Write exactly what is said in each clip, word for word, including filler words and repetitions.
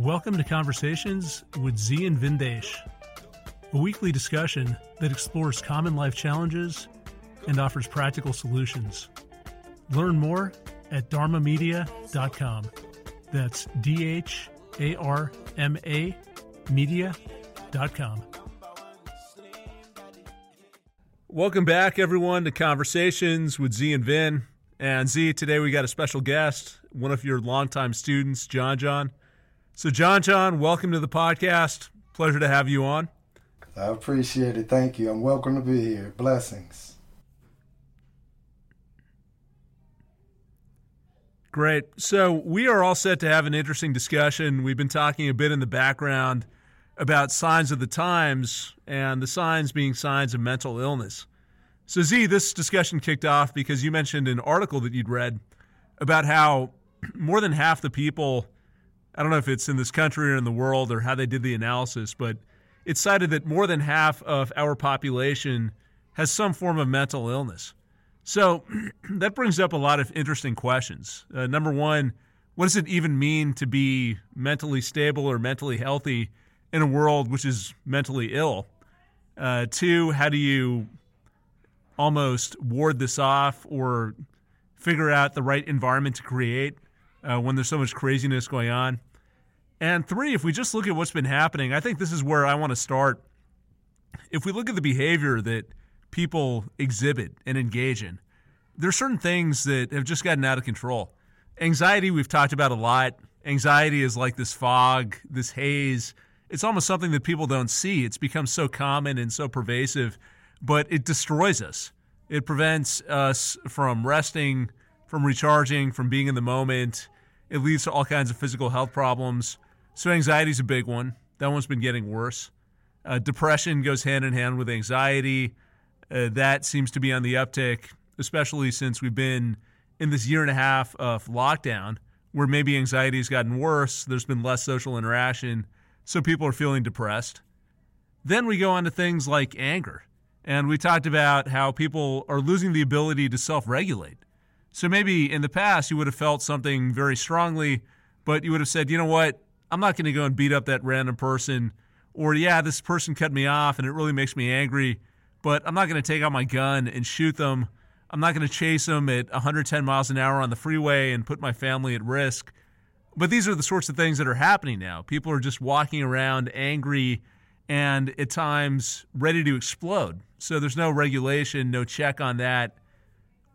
Welcome to Conversations with Zi and Vindesh, a weekly discussion that explores common life challenges and offers practical solutions. Learn more at dharma media dot com. That's D H A R M A media dot com. Welcome back, everyone, to Conversations with Zi and Vin. And Zi, today we got a special guest, one of your longtime students, John John. So John John, welcome to the podcast. Pleasure to have you on. I appreciate it. Thank you. I'm welcome to be here. Blessings. Great. So we are all set to have an interesting discussion. We've been talking a bit in the background about signs of the times, and the signs being signs of mental illness. So Z, this discussion kicked off because you mentioned an article that you'd read about how more than half the people, I don't know if it's in this country or in the world or how they did the analysis, but it cited that more than half of our population has some form of mental illness. So that brings up a lot of interesting questions. Uh, number one, what does it even mean to be mentally stable or mentally healthy in a world which is mentally ill? Uh, two, how do you almost ward this off or figure out the right environment to create uh, when there's so much craziness going on? And three, if we just look at what's been happening, I think this is where I want to start. If we look at the behavior that people exhibit and engage in, there are certain things that have just gotten out of control. Anxiety, we've talked about a lot. Anxiety is like this fog, this haze. It's almost something that people don't see. It's become so common and so pervasive, but it destroys us. It prevents us from resting, from recharging, from being in the moment. It leads to all kinds of physical health problems. So anxiety is a big one. That one's been getting worse. Uh, depression goes hand in hand with anxiety. Uh, that seems to be on the uptick, especially since we've been in this year and a half of lockdown, where maybe anxiety has gotten worse. There's been less social interaction. So people are feeling depressed. Then we go on to things like anger. And we talked about how people are losing the ability to self-regulate. So maybe in the past you would have felt something very strongly, but you would have said, you know what, I'm not going to go and beat up that random person. Or, yeah, this person cut me off and it really makes me angry, but I'm not going to take out my gun and shoot them. I'm not going to chase them at one hundred ten miles an hour on the freeway and put my family at risk. But these are the sorts of things that are happening now. People are just walking around angry and at times ready to explode. So there's no regulation, no check on that.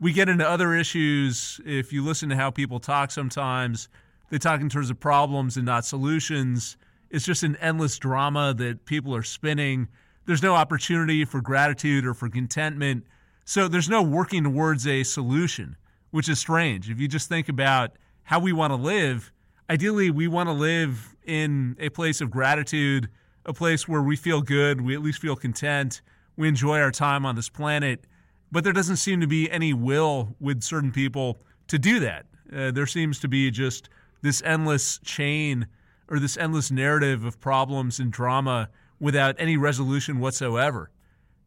We get into other issues. If you listen to how people talk sometimes, they talk in terms of problems and not solutions. It's just an endless drama that people are spinning. There's no opportunity for gratitude or for contentment. So there's no working towards a solution, which is strange. If you just think about how we want to live, ideally, we want to live in a place of gratitude, a place where we feel good, we at least feel content, we enjoy our time on this planet, but there doesn't seem to be any will with certain people to do that. Uh, there seems to be just this endless chain or this endless narrative of problems and drama without any resolution whatsoever.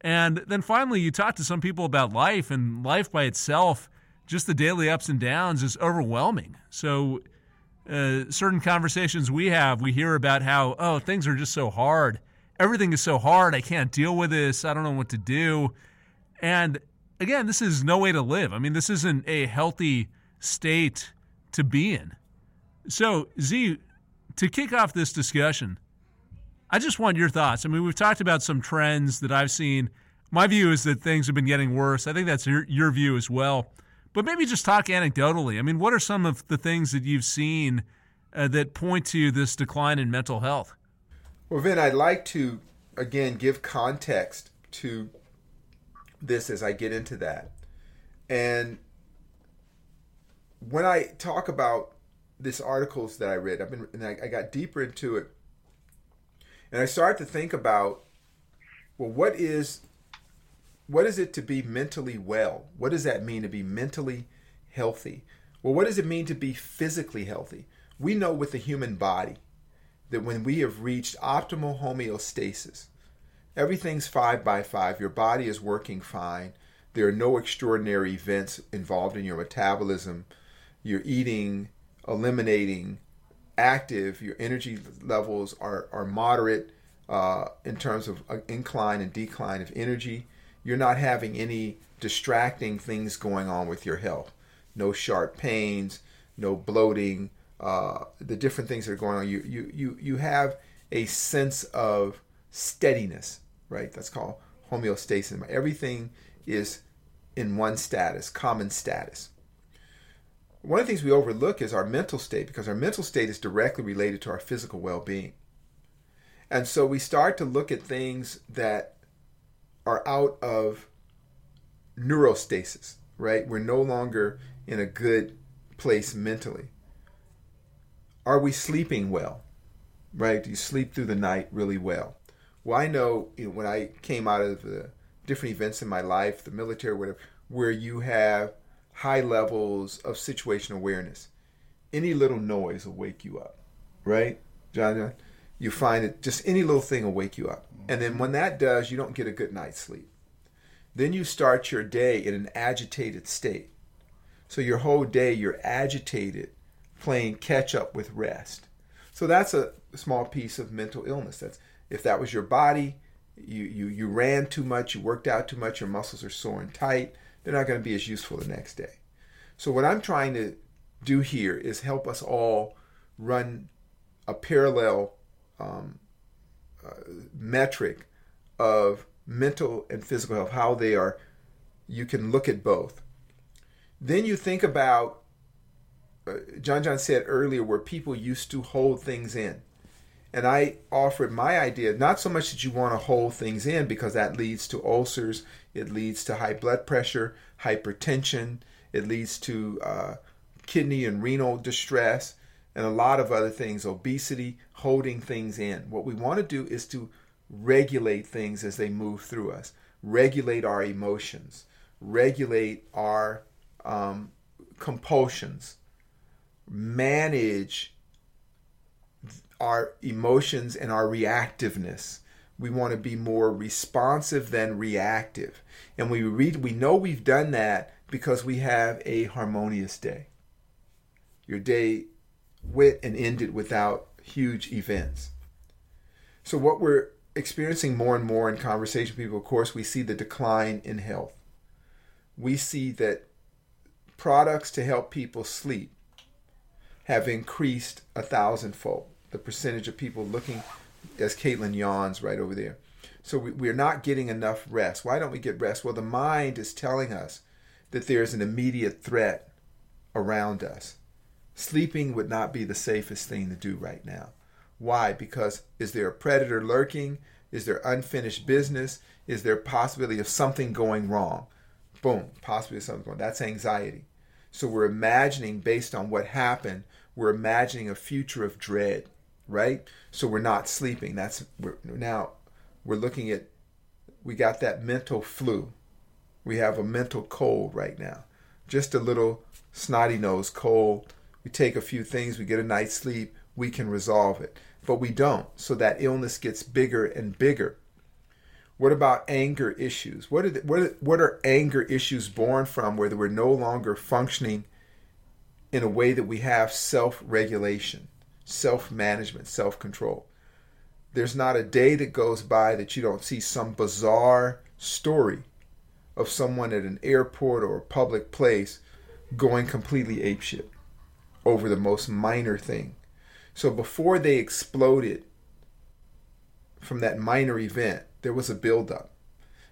And then finally, you talk to some people about life, and life by itself, just the daily ups and downs, is overwhelming. So Uh, certain conversations we have, we hear about how, oh, things are just so hard. Everything is so hard. I can't deal with this. I don't know what to do. And again, this is no way to live. I mean, this isn't a healthy state to be in. So, Z, to kick off this discussion, I just want your thoughts. I mean, we've talked about some trends that I've seen. My view is that things have been getting worse. I think that's your, your view as well. But maybe just talk anecdotally. I mean, what are some of the things that you've seen uh, that point to this decline in mental health? Well, Vin, I'd like to, again, give context to this as I get into that. And when I talk about this articles that I read, I've been, and I, I got deeper into it, and I started to think about, well, what is... What is it to be mentally well? What does that mean to be mentally healthy? Well, what does it mean to be physically healthy? We know with the human body that when we have reached optimal homeostasis, everything's five by five. Your body is working fine. There are no extraordinary events involved in your metabolism. You're eating, eliminating, active, your energy levels are, are moderate uh, in terms of incline and decline of energy. You're not having any distracting things going on with your health. No sharp pains, no bloating, uh, the different things that are going on. You, you, you, you have a sense of steadiness, right? That's called homeostasis. Everything is in one status, common status. One of the things we overlook is our mental state, because our mental state is directly related to our physical well-being. And so we start to look at things that are out of neurostasis, right? We're no longer in a good place mentally. Are we sleeping well, right? Do you sleep through the night really well? Well, I know, you know when I came out of the different events in my life, the military, whatever, where you have high levels of situational awareness. Any little noise will wake you up, right, John John? You find that just any little thing will wake you up. And then when that does, you don't get a good night's sleep. Then you start your day in an agitated state. So your whole day, you're agitated, playing catch up with rest. So that's a small piece of mental illness. That's, if that was your body, you, you, you ran too much, you worked out too much, your muscles are sore and tight. They're not going to be as useful the next day. So what I'm trying to do here is help us all run a parallel um, uh, metric of mental and physical health, how they are, you can look at both. Then you think about, uh, John John said earlier, where people used to hold things in. And I offered my idea, not so much that you want to hold things in, because that leads to ulcers, it leads to high blood pressure, hypertension, it leads to uh, kidney and renal distress, and a lot of other things, obesity, holding things in. What we want to do is to regulate things as they move through us, regulate our emotions, regulate our um, compulsions, manage our emotions and our reactiveness. We want to be more responsive than reactive. And we read, we know we've done that because we have a harmonious day. Your day went and ended without huge events. So what we're experiencing more and more in conversation with people, of course, we see the decline in health. We see that products to help people sleep have increased a thousandfold. The percentage of people looking, as Caitlin yawns right over there. So we, we're not getting enough rest. Why don't we get rest? Well, the mind is telling us that there's an immediate threat around us. Sleeping would not be the safest thing to do right now. Why? Because is there a predator lurking? Is there unfinished business? Is there possibility of something going wrong? Boom, possibly something going wrong. That's anxiety. So we're imagining, based on what happened, we're imagining a future of dread. Right? So we're not sleeping. That's we're, now we're looking at, we got that mental flu. We have a mental cold right now. Just a little snotty nose cold. We take a few things, we get a night's sleep, we can resolve it. But we don't. So that illness gets bigger and bigger. What about anger issues? What are, the, what are, what are anger issues born from, where we're no longer functioning in a way that we have self-regulation, self-management, self-control? There's not a day that goes by that you don't see some bizarre story of someone at an airport or a public place going completely apeshit over the most minor thing. So before they exploded from that minor event, there was a buildup.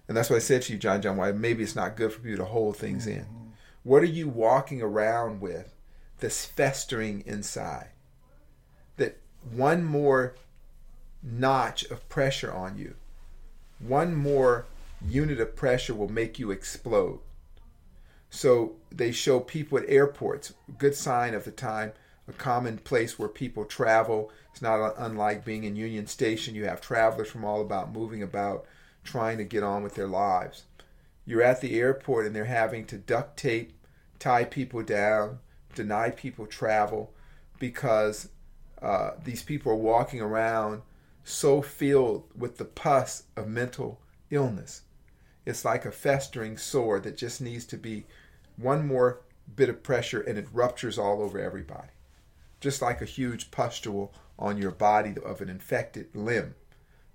And that's what I said to you, John John, why maybe it's not good for you to hold things in. What are you walking around with that's festering inside? One more notch of pressure on you. One more unit of pressure will make you explode. So they show people at airports, good sign of the time, a common place where people travel. It's not unlike being in Union Station. You have travelers from all about, moving about, trying to get on with their lives. You're at the airport and they're having to duct tape, tie people down, deny people travel, because Uh, these people are walking around so filled with the pus of mental illness. It's like a festering sore that just needs to be one more bit of pressure and it ruptures all over everybody. just like a huge pustule on your body of an infected limb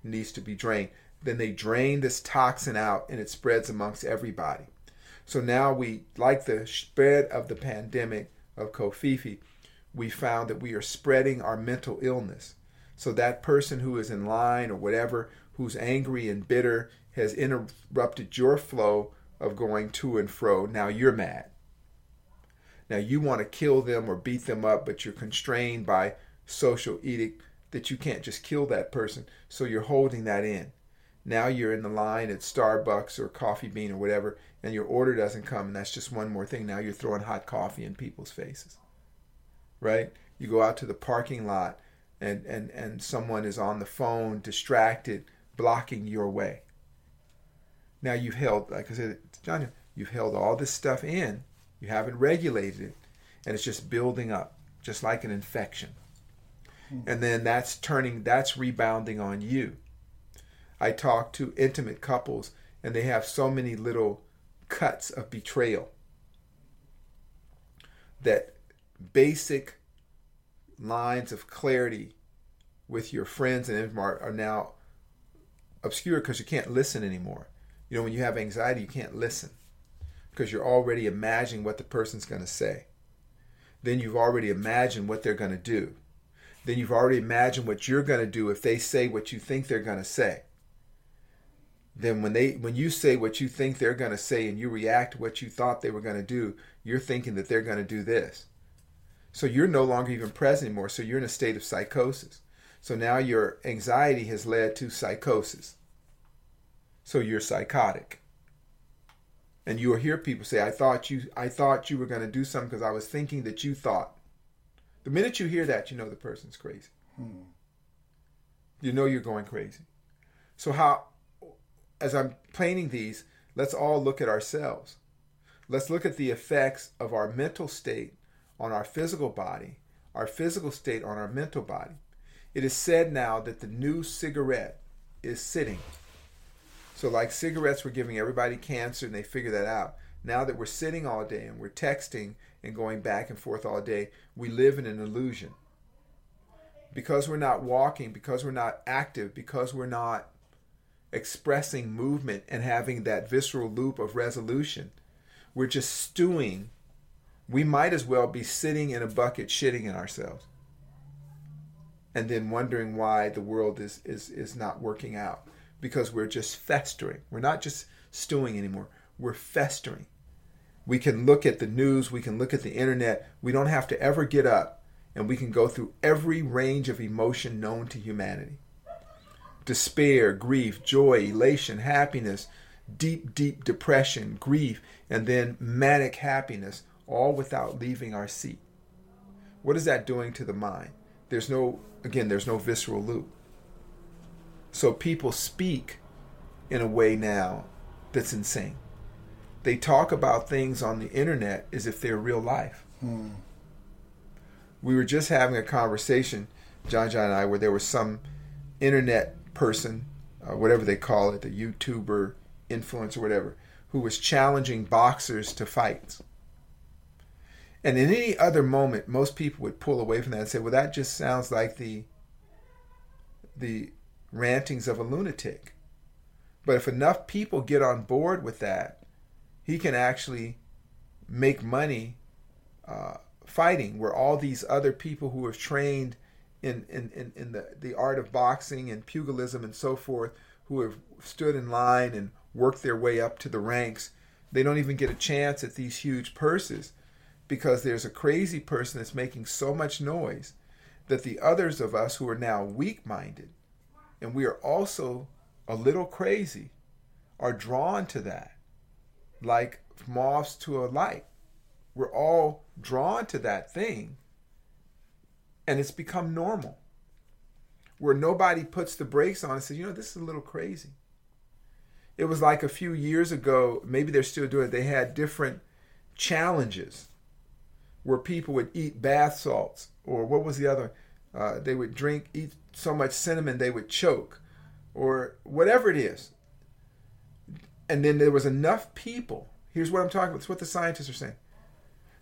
needs to be drained. Then they drain this toxin out and it spreads amongst everybody. So now we, like the spread of the pandemic of Kofifi, we found that we are spreading our mental illness. So that person who is in line or whatever, who's angry and bitter, has interrupted your flow of going to and fro. Now you're mad. Now you want to kill them or beat them up, but you're constrained by social edict that you can't just kill that person. So you're holding that in. Now you're in the line at Starbucks or Coffee Bean or whatever, and your order doesn't come, and that's just one more thing. Now you're throwing hot coffee in people's faces, right? You go out to the parking lot, and, and, and someone is on the phone, distracted, blocking your way. Now you've held, like I said, John, you've held all this stuff in. You haven't regulated it, and it's just building up, just like an infection. Mm-hmm. And then that's turning, that's rebounding on you. I talk to intimate couples, and they have so many little cuts of betrayal that basic lines of clarity with your friends and intimate are now obscured because you can't listen anymore. You know, when you have anxiety, you can't listen because you're already imagining what the person's going to say. Then you've already imagined what they're going to do. Then you've already imagined what you're going to do if they say what you think they're going to say. Then when they when you say what you think they're going to say and you react to what you thought they were going to do, you're thinking that they're going to do this. So you're no longer even present anymore. So you're in a state of psychosis. So now your anxiety has led to psychosis. So you're psychotic. And you'll hear people say, I thought you I thought you were going to do something because I was thinking that you thought. The minute you hear that, you know the person's crazy. Hmm. You know you're going crazy. So how... As I'm painting these, let's all look at ourselves. Let's look at the effects of our mental state on our physical body, our physical state on our mental body. It is said now that the new cigarette is sitting. So like cigarettes were giving everybody cancer and they figured that out. Now that we're sitting all day and we're texting and going back and forth all day, we live in an illusion. Because we're not walking, because we're not active, because we're not expressing movement and having that visceral loop of resolution. We're just stewing. We might as well be sitting in a bucket shitting in ourselves and then wondering why the world is, is, is not working out because we're just festering. We're not just stewing anymore. We're festering. We can look at the news. We can look at the internet. We don't have to ever get up, and we can go through every range of emotion known to humanity. Despair, grief, joy, elation, happiness, deep, deep depression, grief, and then manic happiness, all without leaving our seat. What is that doing to the mind? There's no, again, there's no visceral loop. So people speak in a way now that's insane. They talk about things on the internet as if they're real life. Hmm. We were just having a conversation, John John and I, where there was some internet person, uh, whatever they call it, the YouTuber, influencer, whatever, who was challenging boxers to fights. And in any other moment, most people would pull away from that and say, well, that just sounds like the the rantings of a lunatic. But if enough people get on board with that, he can actually make money uh, fighting, where all these other people who have trained in, in, in the, the art of boxing and pugilism and so forth, who have stood in line and worked their way up to the ranks, they don't even get a chance at these huge purses because there's a crazy person that's making so much noise that the others of us who are now weak-minded, and we are also a little crazy, are drawn to that. Like moths to a light. We're all drawn to that thing. And it's become normal, where nobody puts the brakes on and says, you know, this is a little crazy. It was like a few years ago, maybe they're still doing it, they had different challenges where people would eat bath salts, or what was the other? Uh, they would drink, eat so much cinnamon they would choke, or whatever it is. And then there was enough people, here's what I'm talking about, it's what the scientists are saying,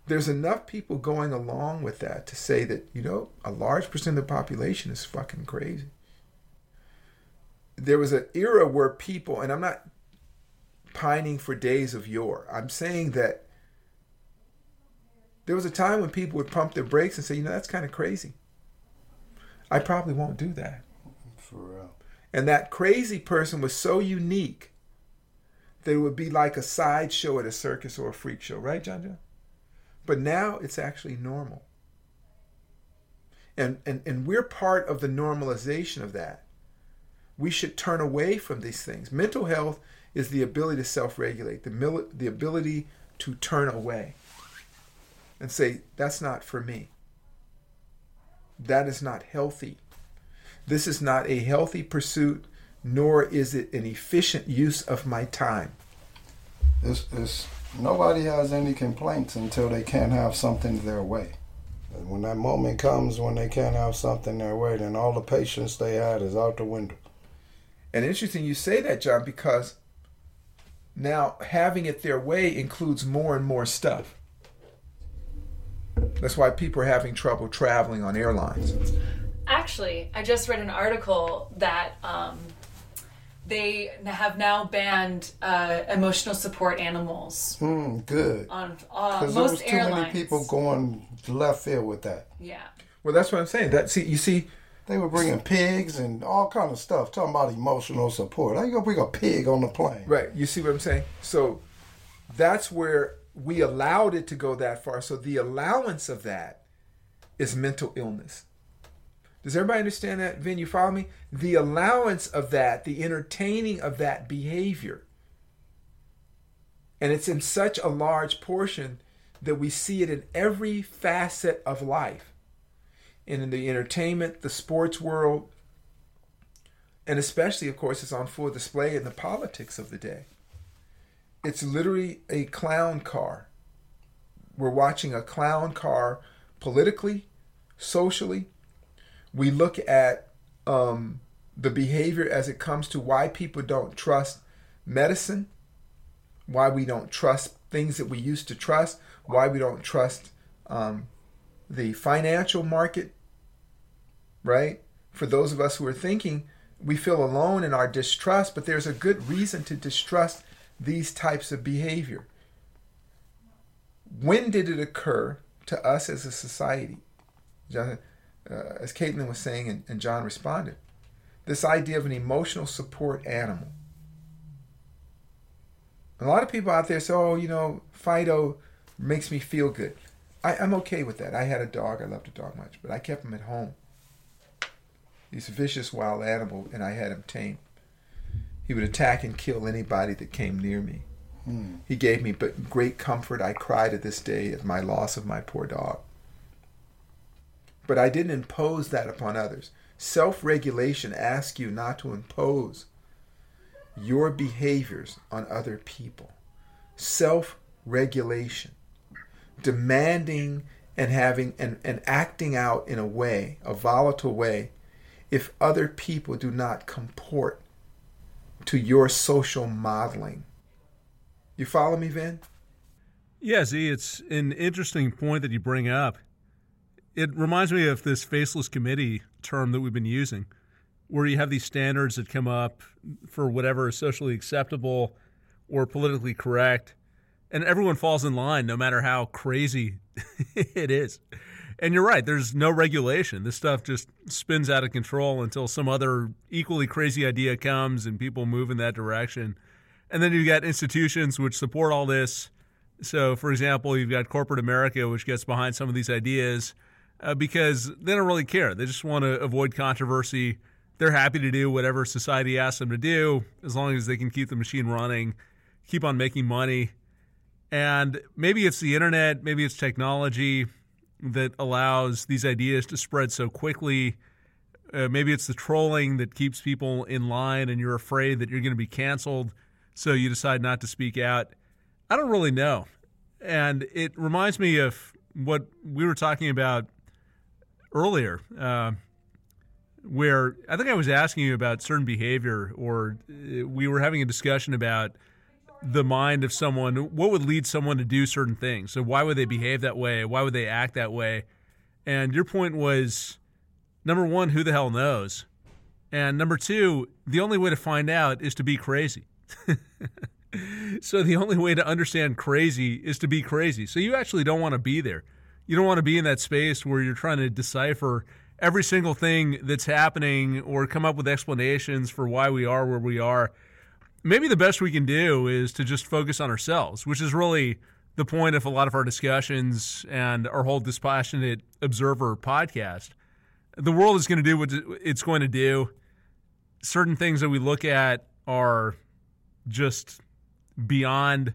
there's enough people going along with that to say that, you know, a large percent of the population is fucking crazy. There was an era where people, and I'm not pining for days of yore, I'm saying that there was a time when people would pump their brakes and say, you know, that's kind of crazy. I probably won't do that. For real. And that crazy person was so unique that it would be like a sideshow at a circus or a freak show. Right, John John? But now it's actually normal. And, and, and we're part of the normalization of that. We should turn away from these things. Mental health is the ability to self-regulate, the, mil- the ability to turn away and say, that's not for me. That is not healthy. This is not a healthy pursuit, nor is it an efficient use of my time. It's, it's, nobody has any complaints until they can't have something their way. When that moment comes when they can't have something their way, then all the patience they had is out the window. And interesting you say that, John, because now having it their way includes more and more stuff. That's why people are having trouble traveling on airlines. Actually, I just read an article that um, they have now banned uh, emotional support animals. Mm, good. On uh, most airlines. Because there was too airlines. many people going left field with that. Yeah. Well, that's what I'm saying. That see, you see... They were bringing pigs and all kind of stuff, talking about emotional support. How you going to bring a pig on the plane? Right. You see what I'm saying? So that's where we allowed it to go that far. So the allowance of that is mental illness. Does everybody understand that, Vin? You follow me? The allowance of that, the entertaining of that behavior. And it's in such a large portion that we see it in every facet of life. And in the entertainment, the sports world, and especially, of course, it's on full display in the politics of the day. It's literally a clown car. We're watching a clown car politically, socially. We look at um, the behavior as it comes to why people don't trust medicine, why we don't trust things that we used to trust, why we don't trust um, the financial market. Right? For those of us who are thinking, we feel alone in our distrust, but there's a good reason to distrust these types of behavior. When did it occur to us as a society? John, uh, as Caitlin was saying, and, and John responded, this idea of an emotional support animal. A lot of people out there say, oh, you know, Fido makes me feel good. I, I'm okay with that. I had a dog. I loved a dog much, but I kept him at home. He's a vicious wild animal, and I had him tame. He would attack and kill anybody that came near me. Hmm. He gave me but great comfort. I cry to this day at my loss of my poor dog. But I didn't impose that upon others. Self-regulation asks you not to impose your behaviors on other people. Self-regulation. Demanding and having and, and acting out in a way, a volatile way, if other people do not comport to your social modeling. You follow me, Vin? Yeah, Z, it's an interesting point that you bring up. It reminds me of this faceless committee term that we've been using, where you have these standards that come up for whatever is socially acceptable or politically correct, and everyone falls in line no matter how crazy it is. And you're right, there's no regulation. This stuff just spins out of control until some other equally crazy idea comes and people move in that direction. And then you've got institutions which support all this. So, for example, you've got corporate America, which gets behind some of these ideas uh, because they don't really care. They just want to avoid controversy. They're happy to do whatever society asks them to do as long as they can keep the machine running, keep on making money. And maybe it's the internet, maybe it's technology that allows these ideas to spread so quickly. Uh, maybe it's the trolling that keeps people in line and you're afraid that you're going to be canceled, so you decide not to speak out. I don't really know. And it reminds me of what we were talking about earlier, uh, where I think I was asking you about certain behavior, or we were having a discussion about the mind of someone, what would lead someone to do certain things. So why would they behave that way? Why would they act that way? And your point was, number one, who the hell knows? And number two, the only way to find out is to be crazy. So the only way to understand crazy is to be crazy. So you actually don't want to be there. You don't want to be in that space where you're trying to decipher every single thing that's happening or come up with explanations for why we are where we are. Maybe the best we can do is to just focus on ourselves, which is really the point of a lot of our discussions and our whole Dispassionate Observer podcast. The world is going to do what it's going to do. Certain things that we look at are just beyond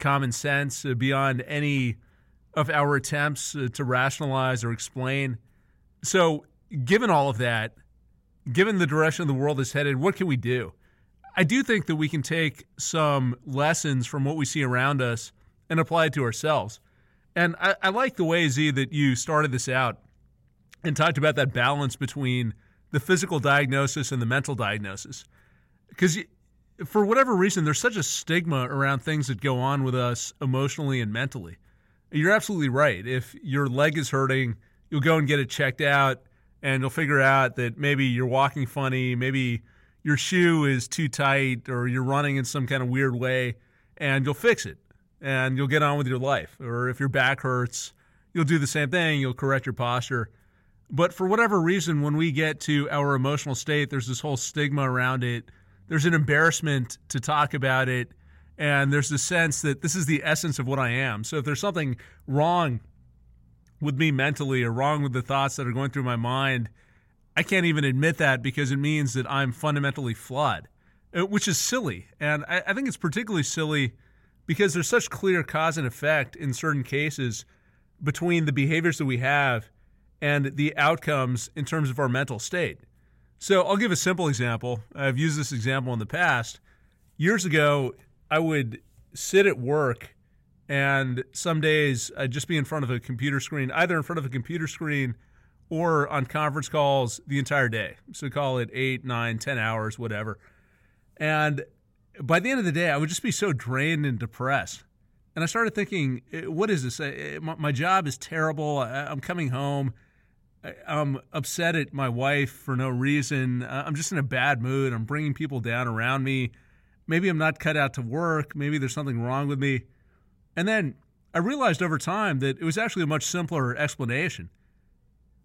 common sense, beyond any of our attempts to rationalize or explain. So given all of that, given the direction the world is headed, what can we do? I do think that we can take some lessons from what we see around us and apply it to ourselves. And I, I like the way, Z, that you started this out and talked about that balance between the physical diagnosis and the mental diagnosis. Because for whatever reason, there's such a stigma around things that go on with us emotionally and mentally. You're absolutely right. If your leg is hurting, you'll go and get it checked out, and you'll figure out that maybe you're walking funny, maybe your shoe is too tight, or you're running in some kind of weird way, and you'll fix it, and you'll get on with your life. Or if your back hurts, you'll do the same thing. You'll correct your posture. But for whatever reason, when we get to our emotional state, there's this whole stigma around it. There's an embarrassment to talk about it, and there's the sense that this is the essence of what I am. So if there's something wrong with me mentally or wrong with the thoughts that are going through my mind, I can't even admit that because it means that I'm fundamentally flawed, which is silly. And I think it's particularly silly because there's such clear cause and effect in certain cases between the behaviors that we have and the outcomes in terms of our mental state. So I'll give a simple example. I've used this example in the past. Years ago, I would sit at work, and some days I'd just be in front of a computer screen, either in front of a computer screen or on conference calls the entire day. So call it eight, nine, ten hours, whatever. And by the end of the day, I would just be so drained and depressed. And I started thinking, what is this? My job is terrible. I'm coming home. I'm upset at my wife for no reason. I'm just in a bad mood. I'm bringing people down around me. Maybe I'm not cut out to work. Maybe there's something wrong with me. And then I realized over time that it was actually a much simpler explanation,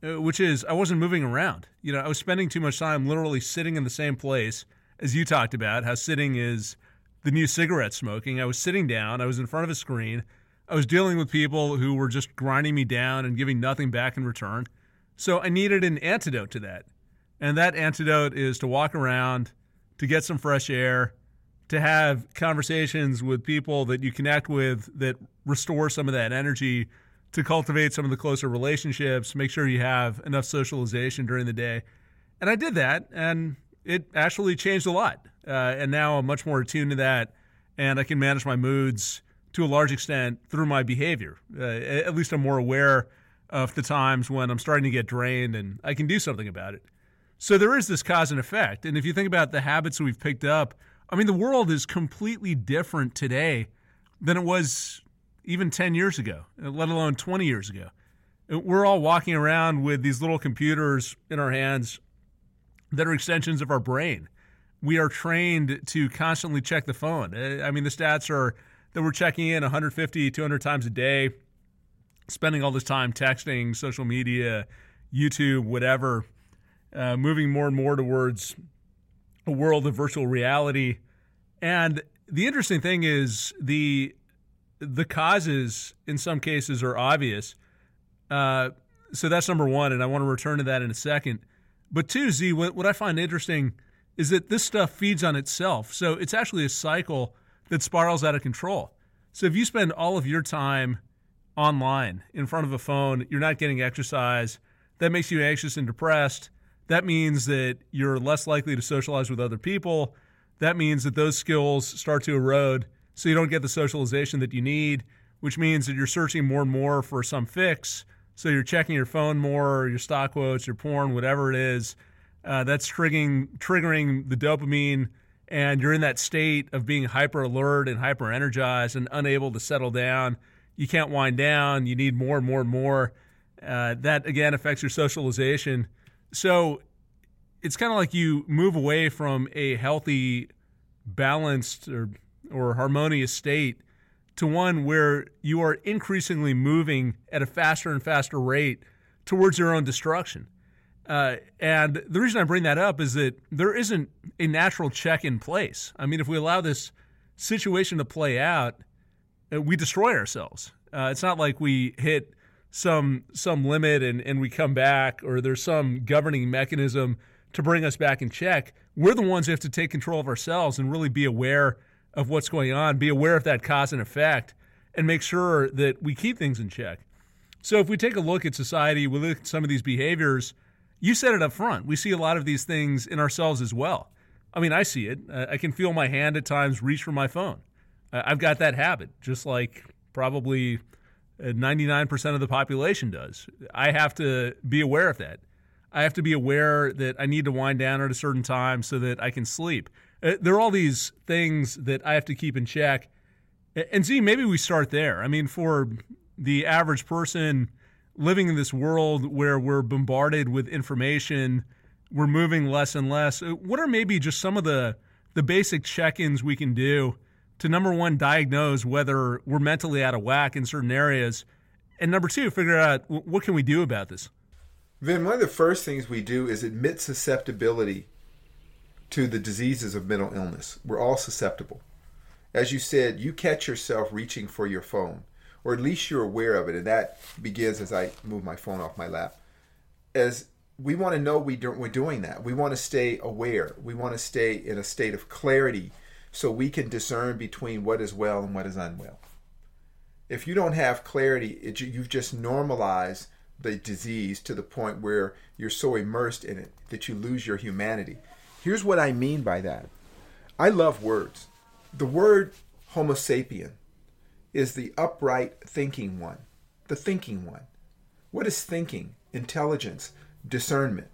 which is I wasn't moving around. You know, I was spending too much time literally sitting in the same place, as you talked about, how sitting is the new cigarette smoking. I was sitting down. I was in front of a screen. I was dealing with people who were just grinding me down and giving nothing back in return. So I needed an antidote to that. And that antidote is to walk around, to get some fresh air, to have conversations with people that you connect with that restore some of that energy, to cultivate some of the closer relationships, make sure you have enough socialization during the day. And I did that, and it actually changed a lot. Uh, and now I'm much more attuned to that, and I can manage my moods to a large extent through my behavior. Uh, at least I'm more aware of the times when I'm starting to get drained, and I can do something about it. So there is this cause and effect. And if you think about the habits we've picked up, I mean, the world is completely different today than it was even ten years ago, let alone twenty years ago. We're all walking around with these little computers in our hands that are extensions of our brain. We are trained to constantly check the phone. I mean, the stats are that we're checking in one hundred fifty, two hundred times a day, spending all this time texting, social media, YouTube, whatever, uh, moving more and more towards a world of virtual reality. And the interesting thing is the the causes in some cases are obvious. Uh, so that's number one, and I want to return to that in a second. But two, Z, what, what I find interesting is that this stuff feeds on itself. So it's actually a cycle that spirals out of control. So if you spend all of your time online in front of a phone, you're not getting exercise, that makes you anxious and depressed. That means that you're less likely to socialize with other people. That means that those skills start to erode, so you don't get the socialization that you need, which means that you're searching more and more for some fix. So you're checking your phone more, your stock quotes, your porn, whatever it is. Uh, that's triggering, triggering the dopamine and you're in that state of being hyper alert and hyper energized and unable to settle down, you can't wind down, you need more and more and more. Uh, that, again, affects your socialization. So it's kind of like you move away from a healthy, balanced, or or harmonious state to one where you are increasingly moving at a faster and faster rate towards your own destruction. Uh, and the reason I bring that up is that there isn't a natural check in place. I mean, if we allow this situation to play out, we destroy ourselves. Uh, it's not like we hit some some limit and, and we come back, or there's some governing mechanism to bring us back in check. We're the ones who have to take control of ourselves and really be aware of what's going on, be aware of that cause and effect, and make sure that we keep things in check. So if we take a look at society, we look at some of these behaviors. You said it up front. We see a lot of these things in ourselves as well. I mean, I see it. I can feel my hand at times reach for my phone. I've got that habit, just like probably ninety-nine percent of the population does. I have to be aware of that. I have to be aware that I need to wind down at a certain time so that I can sleep. There are all these things that I have to keep in check. And see, maybe we start there. I mean, for the average person living in this world where we're bombarded with information, we're moving less and less, what are maybe just some of the, the basic check-ins we can do to, number one, diagnose whether we're mentally out of whack in certain areas, and number two, figure out what can we do about this? Vin, one of the first things we do is admit susceptibility to the diseases of mental illness. We're all susceptible. As you said, you catch yourself reaching for your phone, or at least you're aware of it, and that begins as I move my phone off my lap. As we want to know we do, we're doing that. We want to stay aware. We want to stay in a state of clarity so we can discern between what is well and what is unwell. If you don't have clarity, it, you've just normalized the disease to the point where you're so immersed in it that you lose your humanity. Here's what I mean by that. I love words. The word homo sapien is the upright thinking one, the thinking one. What is thinking? Intelligence, discernment.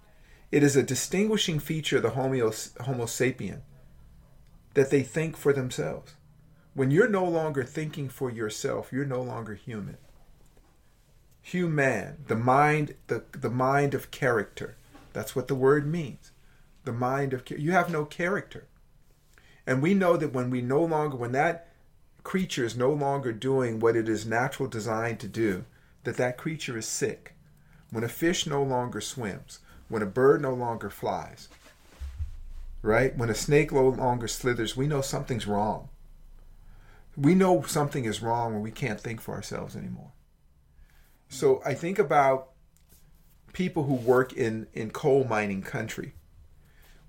It is a distinguishing feature of the homo, homo sapien that they think for themselves. When you're no longer thinking for yourself, you're no longer human. Human, the mind, the, the mind of character. That's what the word means. The mind of you have no character, and we know that when we no longer, when that creature is no longer doing what it is natural designed to do, that that creature is sick. When a fish no longer swims, when a bird no longer flies, right? When a snake no longer slithers, we know something's wrong. We know something is wrong when we can't think for ourselves anymore. So I think about people who work in in coal mining country.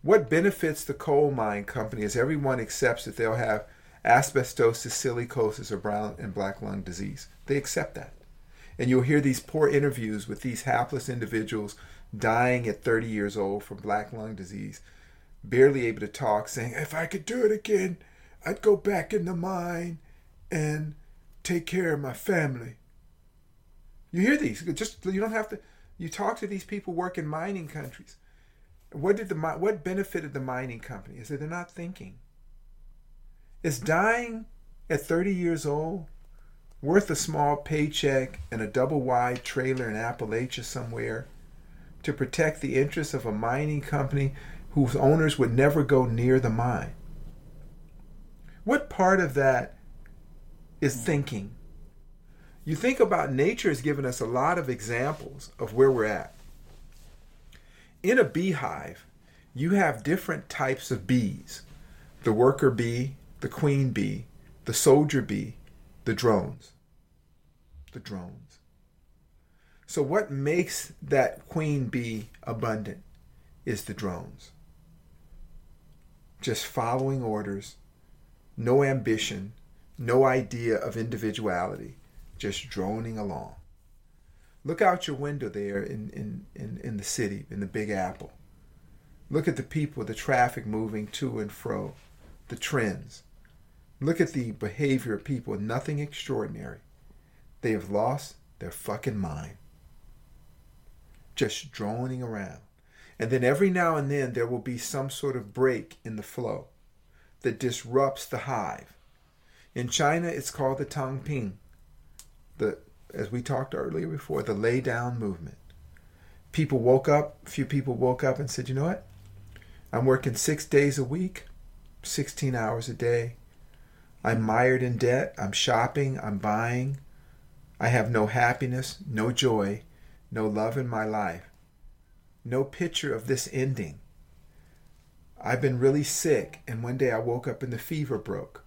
What benefits the coal mine company is everyone accepts that they'll have asbestosis, silicosis, or brown and black lung disease. They accept that. And you'll hear these poor interviews with these hapless individuals dying at thirty years old from black lung disease, barely able to talk, saying, if I could do it again, I'd go back in the mine and take care of my family. You hear these. Just you don't have to. You talk to these people who work in mining countries. What did the what benefited the mining company is that they're not thinking. Is dying at thirty years old worth a small paycheck and a double-wide trailer in Appalachia somewhere to protect the interests of a mining company whose owners would never go near the mine? What part of that is thinking? You think about nature has given us a lot of examples of where we're at. In a beehive, you have different types of bees. The worker bee, the queen bee, the soldier bee, the drones. The drones. So what makes that queen bee abundant is the drones. Just following orders, no ambition, no idea of individuality, just droning along. Look out your window there in, in, in, in the city, in the Big Apple. Look at the people, the traffic moving to and fro, the trends. Look at the behavior of people, nothing extraordinary. They have lost their fucking mind. Just droning around. And then every now and then there will be some sort of break in the flow. that disrupts the hive. In China, it's called the Tang Ping, the, as we talked earlier before, the lay down movement. People woke up, a few people woke up and said, you know what? I'm working six days a week, sixteen hours a day. I'm mired in debt. I'm shopping. I'm buying. I have no happiness, no joy, no love in my life. No picture of this ending. I've been really sick, and one day I woke up and the fever broke.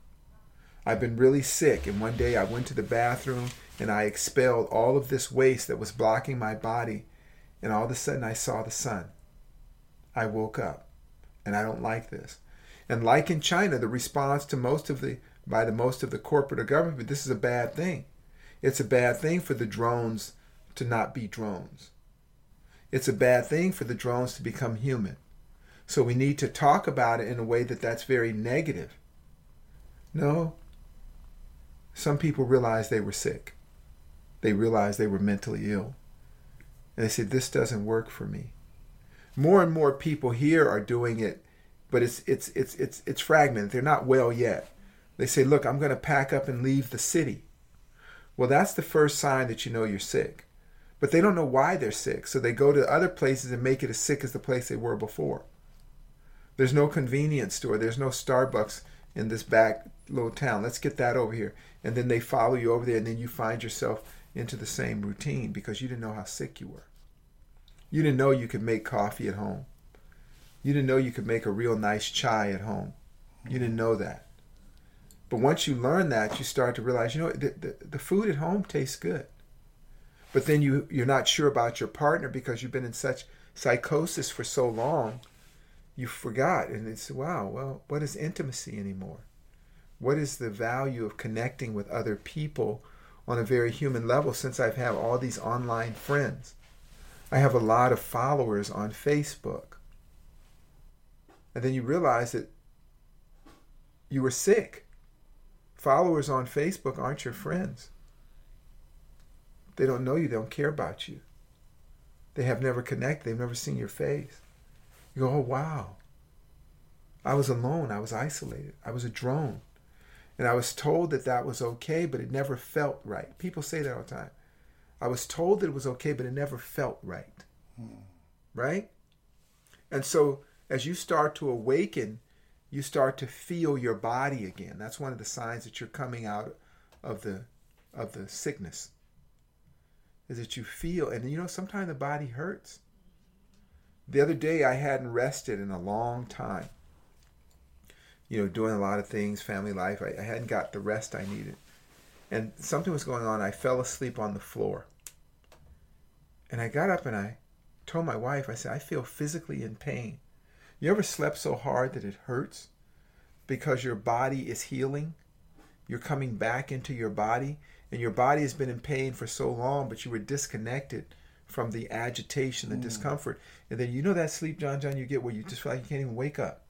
I've been really sick, and one day I went to the bathroom and I expelled all of this waste that was blocking my body, and all of a sudden I saw the sun. I woke up, and I don't like this. And like in China, the response to most of the by the most of the corporate or government, this is a bad thing. It's a bad thing for the drones to not be drones. It's a bad thing for the drones to become human. So we need to talk about it in a way that that's very negative. No, some people realized they were sick. They realized they were mentally ill. And they said, this doesn't work for me. More and more people here are doing it, but it's it's it's it's it's fragmented. They're not well yet. They say, look, I'm going to pack up and leave the city. Well, that's the first sign that you know you're sick. But they don't know why they're sick, so they go to other places and make it as sick as the place they were before. There's no convenience store. There's no Starbucks in this back little town. Let's get that over here. And then they follow you over there, and then you find yourself into the same routine because you didn't know how sick you were. You didn't know you could make coffee at home. You didn't know you could make a real nice chai at home. You didn't know that. But once you learn that, you start to realize, you know, the, the, the food at home tastes good. But then you, you're not sure about your partner because you've been in such psychosis for so long. You forgot, and it's, wow, well, what is intimacy anymore? What is the value of connecting with other people on a very human level since I've had all these online friends? I have a lot of followers on Facebook. And then you realize that you were sick. Followers on Facebook aren't your friends. They don't know you. They don't care about you. They have never connected. They've never seen your face. You go, oh, wow. I was alone. I was isolated. I was a drone. And I was told that that was okay, but it never felt right. People say that all the time. I was told that it was okay, but it never felt right. Hmm. Right? And so as you start to awaken, you start to feel your body again. That's one of the signs that you're coming out of the of the sickness, is that you feel. And, you know, sometimes the body hurts. The other day, I hadn't rested in a long time. You know, doing a lot of things, family life. I, I hadn't got the rest I needed. And something was going on. I fell asleep on the floor. And I got up and I told my wife, I said, I feel physically in pain. You ever slept so hard that it hurts? Because your body is healing. You're coming back into your body. And your body has been in pain for so long, but you were disconnected from the agitation, the mm. discomfort. And then you know that sleep, John John, you get where you just feel like you can't even wake up.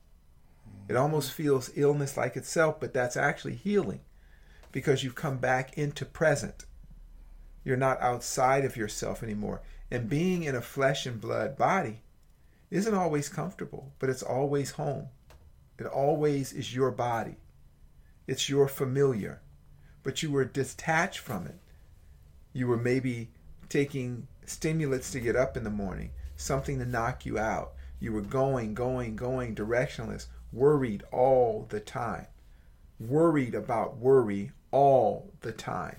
Mm. It almost feels illness like itself, but that's actually healing because you've come back into present. You're not outside of yourself anymore. And being in a flesh and blood body isn't always comfortable, but it's always home. It always is your body. It's your familiar. But you were detached from it. You were maybe taking stimulants to get up in the morning, something to knock you out. You were going, going, going, directionless, worried all the time. Worried about worry all the time.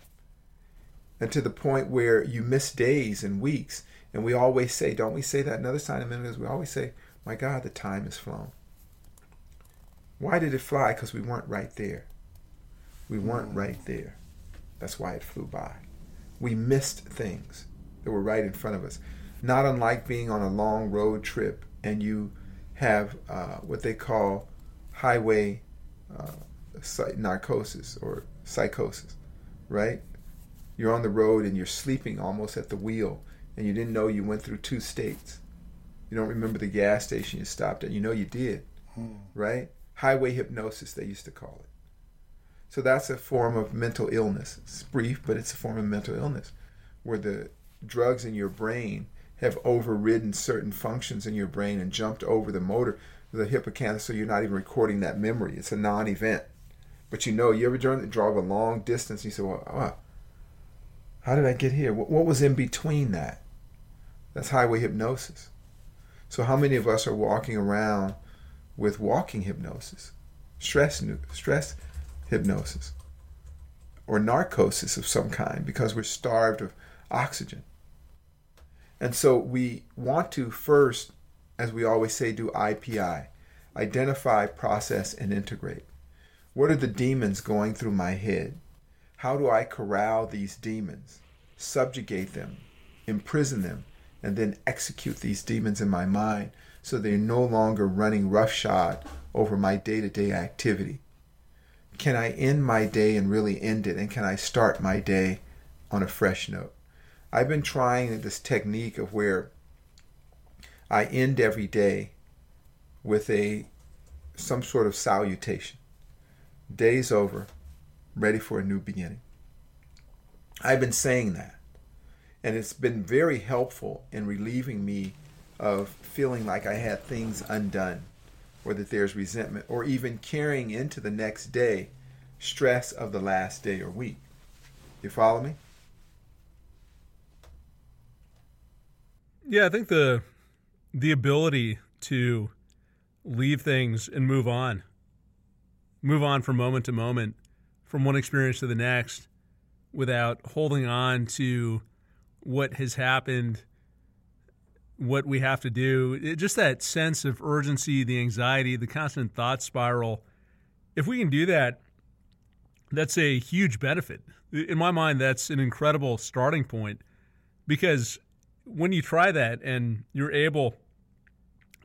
And to the point where you miss days and weeks. And we always say, don't we say that? Another sign of illness, we always say, my God, the time has flown. Why did it fly? Because we weren't right there. We weren't right there. That's why it flew by. We missed things that were right in front of us. Not unlike being on a long road trip and you have uh, what they call highway uh, narcosis or psychosis, right? You're on the road and you're sleeping almost at the wheel and you didn't know you went through two states. You don't remember the gas station you stopped at. You know you did, hmm. right? Highway hypnosis, they used to call it. So that's a form of mental illness. It's brief, but it's a form of mental illness where the drugs in your brain have overridden certain functions in your brain and jumped over the motor, the hippocampus, so you're not even recording that memory. It's a non-event. But you know, you ever drive a long distance, you say, well, oh, how did I get here? What was in between that? That's highway hypnosis. So how many of us are walking around with walking hypnosis, stress stress hypnosis, or narcosis of some kind because we're starved of oxygen? And so we want to first, as we always say, do I P I, identify, process, and integrate. What are the demons going through my head? How do I corral these demons, subjugate them, imprison them, and then execute these demons in my mind so they're no longer running roughshod over my day-to-day activity? Can I end my day and really end it? And can I start my day on a fresh note? I've been trying this technique of where I end every day with a some sort of salutation. Day's over, ready for a new beginning. I've been saying that, and it's been very helpful in relieving me of feeling like I had things undone, or that there's resentment, or even carrying into the next day stress of the last day or week. You follow me? Yeah, I think the the ability to leave things and move on, move on from moment to moment, from one experience to the next, without holding on to what has happened, what we have to do, it, just that sense of urgency, the anxiety, the constant thought spiral. If we can do that, that's a huge benefit. In my mind, that's an incredible starting point, because when you try that and you're able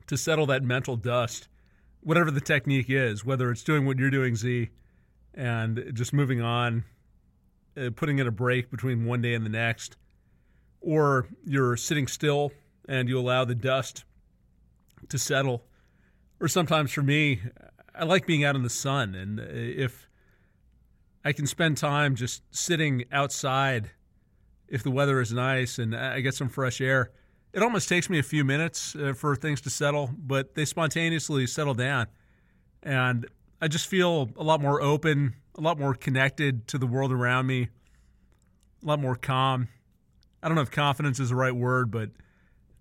to settle that mental dust, whatever the technique is, whether it's doing what you're doing, Z, and just moving on, uh, putting in a break between one day and the next, or you're sitting still and you allow the dust to settle. Or sometimes for me, I like being out in the sun. And if I can spend time just sitting outside, if the weather is nice and I get some fresh air, it almost takes me a few minutes uh, for things to settle, but they spontaneously settle down. And I just feel a lot more open, a lot more connected to the world around me, a lot more calm. I don't know if confidence is the right word, but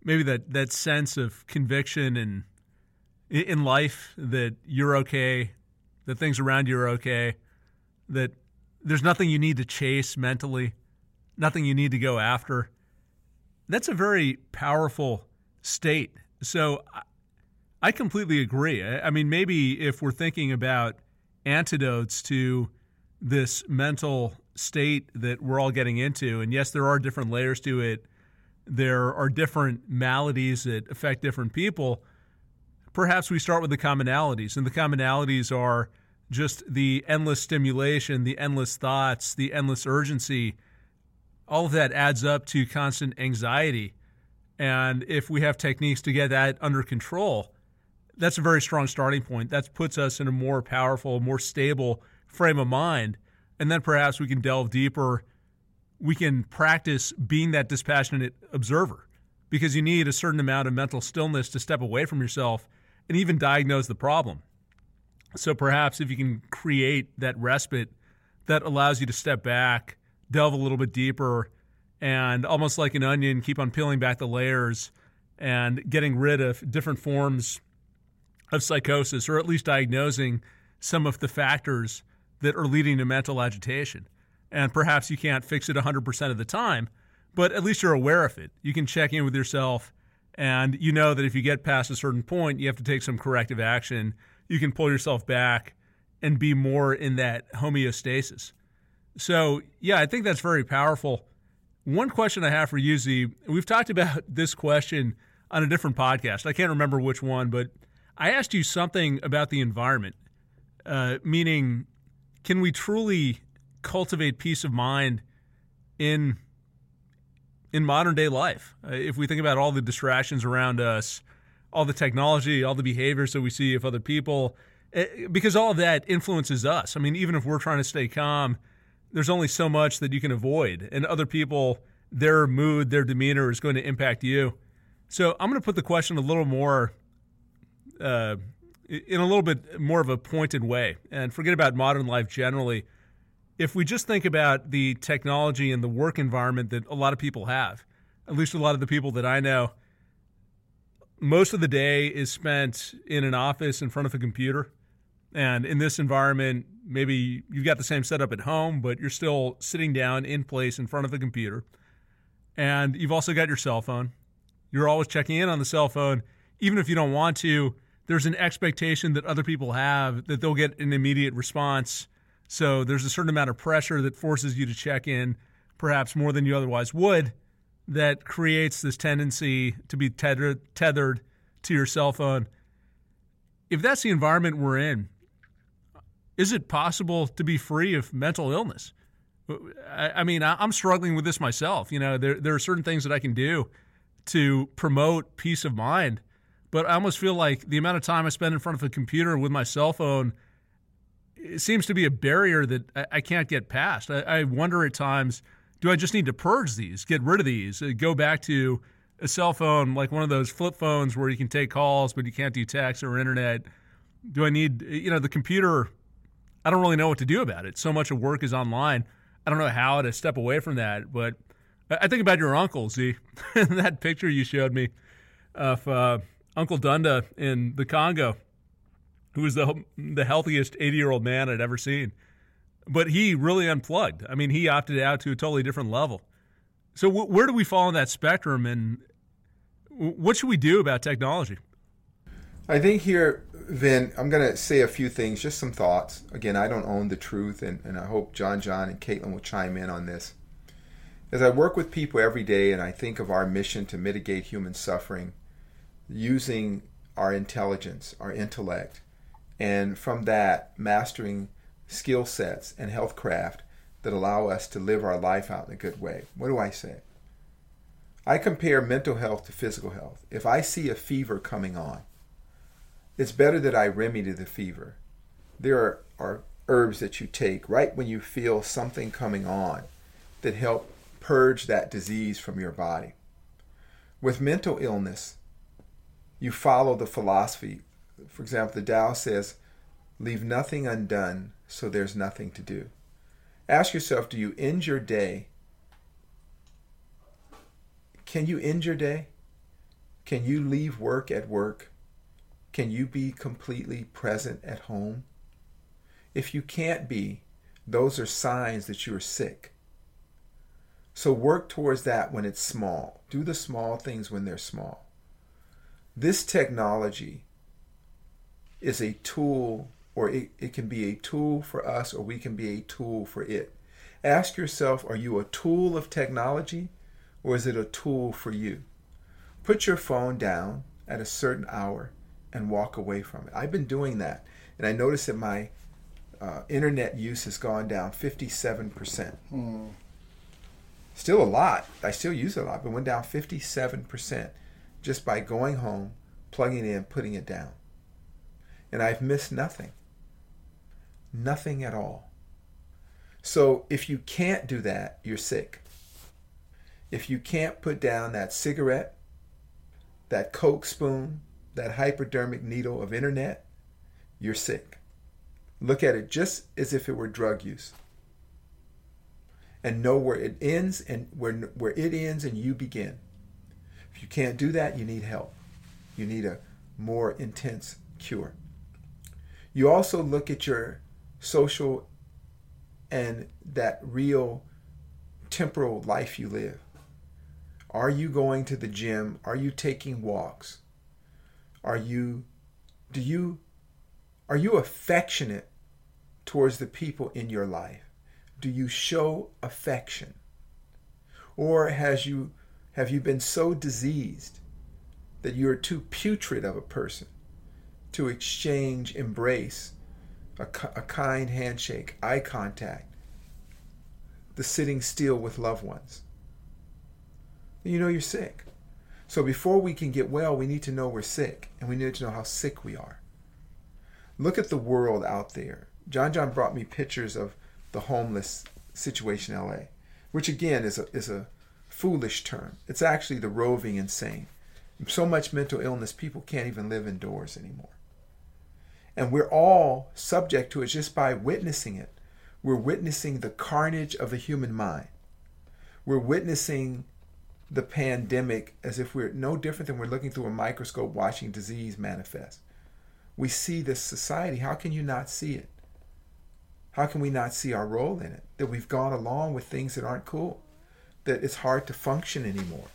maybe that, that sense of conviction and in life that you're okay, that things around you are okay, that there's nothing you need to chase mentally, nothing you need to go after. That's a very powerful state. So I completely agree. I mean, maybe if we're thinking about antidotes to this mental state that we're all getting into, and yes, there are different layers to it, there are different maladies that affect different people, perhaps we start with the commonalities. And the commonalities are just the endless stimulation, the endless thoughts, the endless urgency. All of that adds up to constant anxiety. And if we have techniques to get that under control, that's a very strong starting point. That puts us in a more powerful, more stable frame of mind. And then perhaps we can delve deeper. We can practice being that dispassionate observer, because you need a certain amount of mental stillness to step away from yourself and even diagnose the problem. So perhaps if you can create that respite that allows you to step back, delve a little bit deeper, and almost like an onion, keep on peeling back the layers and getting rid of different forms of psychosis, or at least diagnosing some of the factors that are leading to mental agitation. And perhaps you can't fix it one hundred percent of the time, but at least you're aware of it. You can check in with yourself, and you know that if you get past a certain point, you have to take some corrective action. You can pull yourself back and be more in that homeostasis. So, yeah, I think that's very powerful. One question I have for you, Z, we've talked about this question on a different podcast. I can't remember which one, but I asked you something about the environment, uh, meaning can we truly cultivate peace of mind in in modern-day life? Uh, if we think about all the distractions around us, all the technology, all the behaviors that we see of other people, it, because all of that influences us. I mean, even if we're trying to stay calm, there's only so much that you can avoid, and other people, their mood, their demeanor is going to impact you. So I'm going to put the question a little more, uh, in a little bit more of a pointed way, and forget about modern life generally. If we just think about the technology and the work environment that a lot of people have, at least a lot of the people that I know, most of the day is spent in an office in front of a computer. And in this environment, maybe you've got the same setup at home, but you're still sitting down in place in front of a computer. And you've also got your cell phone. You're always checking in on the cell phone. Even if you don't want to, there's an expectation that other people have that they'll get an immediate response. So there's a certain amount of pressure that forces you to check in, perhaps more than you otherwise would, that creates this tendency to be tethered, tethered to your cell phone. If that's the environment we're in, is it possible to be free of mental illness? I mean, I'm struggling with this myself. You know, there there are certain things that I can do to promote peace of mind, but I almost feel like the amount of time I spend in front of a computer with my cell phone, it seems to be a barrier that I can't get past. I wonder at times, do I just need to purge these, get rid of these, go back to a cell phone, like one of those flip phones where you can take calls, but you can't do text or internet? Do I need, you know, the computer, I don't really know what to do about it. So much of work is online. I don't know how to step away from that, but I think about your uncle, Z. That picture you showed me of uh, Uncle Dunda in the Congo, who was the the healthiest eighty-year-old man I'd ever seen. But he really unplugged. I mean, he opted out to a totally different level. So w- where do we fall on that spectrum, and w- what should we do about technology? I think here, Vin, I'm going to say a few things, just some thoughts. Again, I don't own the truth, and, and I hope John John and Caitlin will chime in on this. As I work with people every day and I think of our mission to mitigate human suffering using our intelligence, our intellect, and from that, mastering skill sets and health craft that allow us to live our life out in a good way. What do I say? I compare mental health to physical health. If I see a fever coming on, it's better that I remedy the fever. There are, are herbs that you take right when you feel something coming on that help purge that disease from your body. With mental illness, you follow the philosophy. For example, the Tao says, leave nothing undone, so there's nothing to do. Ask yourself, do you end your day? Can you end your day? Can you leave work at work? Can you be completely present at home? If you can't be, those are signs that you are sick. So work towards that when it's small. Do the small things when they're small. This technology is a tool, or it, it can be a tool for us, or we can be a tool for it. Ask yourself, are you a tool of technology, or is it a tool for you? Put your phone down at a certain hour and walk away from it. I've been doing that, and I noticed that my uh, internet use has gone down fifty-seven percent. Hmm. Still a lot. I still use it a lot, but went down fifty-seven percent just by going home, plugging it in, putting it down. And I've missed nothing. Nothing at all. So if you can't do that, you're sick. If you can't put down that cigarette, that Coke spoon, that hypodermic needle of internet, you're sick. Look at it just as if it were drug use. And know where it ends and where, where it ends and you begin. If you can't do that, you need help. You need a more intense cure. You also look at your social and that real temporal life you live. Are you going to the gym? Are you taking walks? Are you, do you, are you affectionate towards the people in your life? Do you show affection? Or has you, have you been so diseased that you're too putrid of a person to exchange, embrace, a, a kind handshake, eye contact, the sitting still with loved ones? You know you're sick. So before we can get well, we need to know we're sick, and we need to know how sick we are. Look at the world out there. John John brought me pictures of the homeless situation in L A, which again is a, is a foolish term. It's actually the roving insane. So much mental illness, people can't even live indoors anymore. And we're all subject to it just by witnessing it. We're witnessing the carnage of the human mind. We're witnessing the pandemic as if we're no different than we're looking through a microscope watching disease manifest. We see this society. How can you not see it? How can we not see our role in it? That we've gone along with things that aren't cool. That it's hard to function anymore.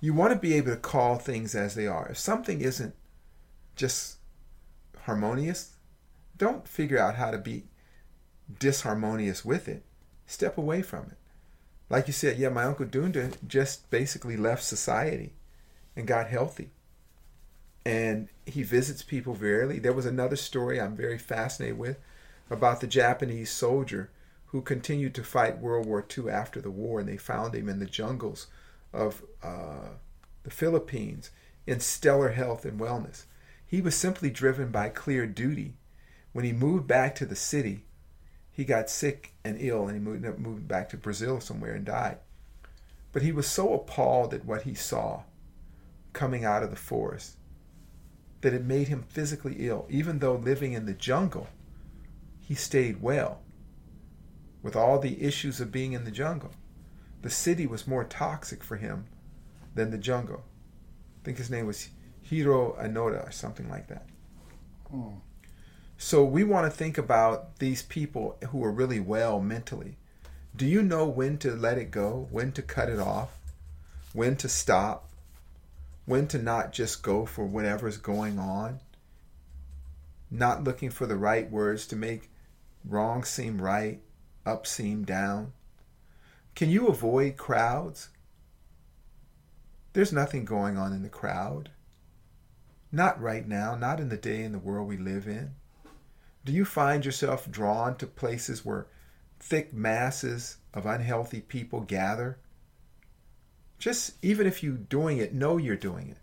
You want to be able to call things as they are. If something isn't just harmonious, don't figure out how to be disharmonious with it. Step away from it. Like you said, yeah, my Uncle Dunda just basically left society and got healthy. And he visits people rarely. There was another story I'm very fascinated with about the Japanese soldier who continued to fight World War Two after the war, and they found him in the jungles of uh, the Philippines in stellar health and wellness. He was simply driven by clear duty. When he moved back to the city, he got sick and ill, and he moved, moved back to Brazil somewhere and died. But he was so appalled at what he saw coming out of the forest that it made him physically ill. Even though living in the jungle, he stayed well with all the issues of being in the jungle. The city was more toxic for him than the jungle. I think his name was Hiro Anoda or something like that. Hmm. So we want to think about these people who are really well mentally. Do you know when to let it go? When to cut it off? When to stop? When to not just go for whatever's going on? Not looking for the right words to make wrong seem right, up seem down. Can you avoid crowds? There's nothing going on in the crowd. Not right now, not in the day and the world we live in. Do you find yourself drawn to places where thick masses of unhealthy people gather? Just even if you're doing it, know you're doing it.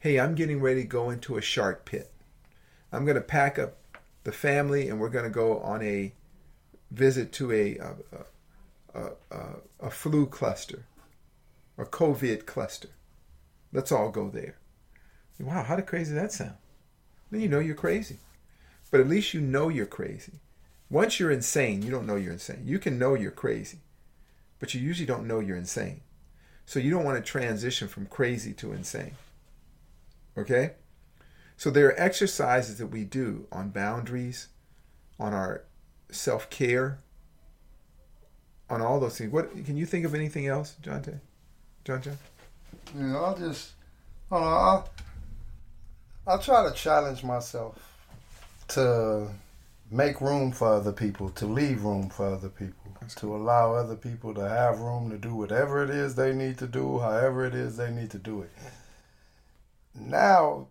Hey, I'm getting ready to go into a shark pit. I'm going to pack up the family and we're going to go on a visit to a, a, a, a, a flu cluster or COVID cluster. Let's all go there. Wow, how crazy does that sound? Then you know you're crazy. But at least you know you're crazy. Once you're insane, you don't know you're insane. You can know you're crazy, but you usually don't know you're insane. So you don't want to transition from crazy to insane. Okay? So there are exercises that we do on boundaries, on our self-care, on all those things. What can you think of anything else, John John? John John? Yeah, I'll just, I don't know, I'll, I'll try to challenge myself to make room for other people, to leave room for other people, to allow other people to have room to do whatever it is they need to do, however it is they need to do it. Now,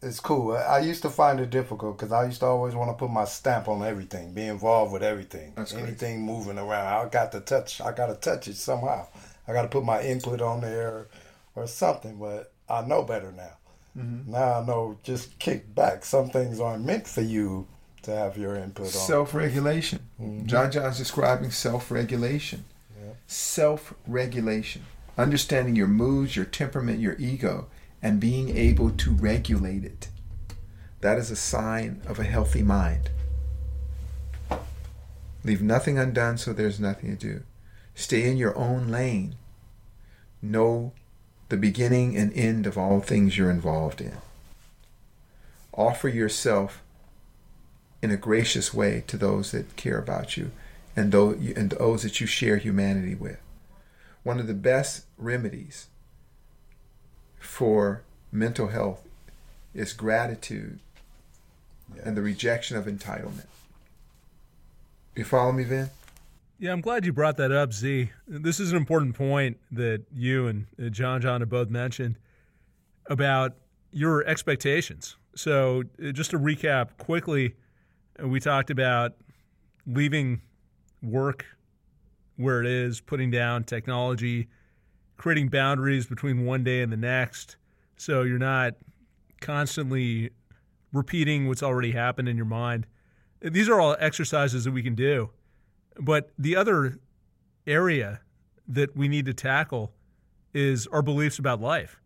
it's cool. I used to find it difficult because I used to always want to put my stamp on everything, be involved with everything, That's anything crazy. Moving around. I got to touch, I got to touch it somehow. I got to put my input on there or something, but I know better now. Mm-hmm. Now I know, just kick back. Some things aren't meant for you to have your input on. Self-regulation. Mm-hmm. John John's describing self-regulation. Yeah. Self-regulation. Understanding your moods, your temperament, your ego, and being able to regulate it. That is a sign of a healthy mind. Leave nothing undone so there's nothing to do. Stay in your own lane. No the beginning and end of all things you're involved in. Offer yourself in a gracious way to those that care about you and those that you share humanity with. One of the best remedies for mental health is gratitude yes. and the rejection of entitlement. You follow me, Vin? Yeah, I'm glad you brought that up, Z. This is an important point that you and John John have both mentioned about your expectations. So just to recap quickly, we talked about leaving work where it is, putting down technology, creating boundaries between one day and the next so you're not constantly repeating what's already happened in your mind. These are all exercises that we can do. But the other area that we need to tackle is our beliefs about life.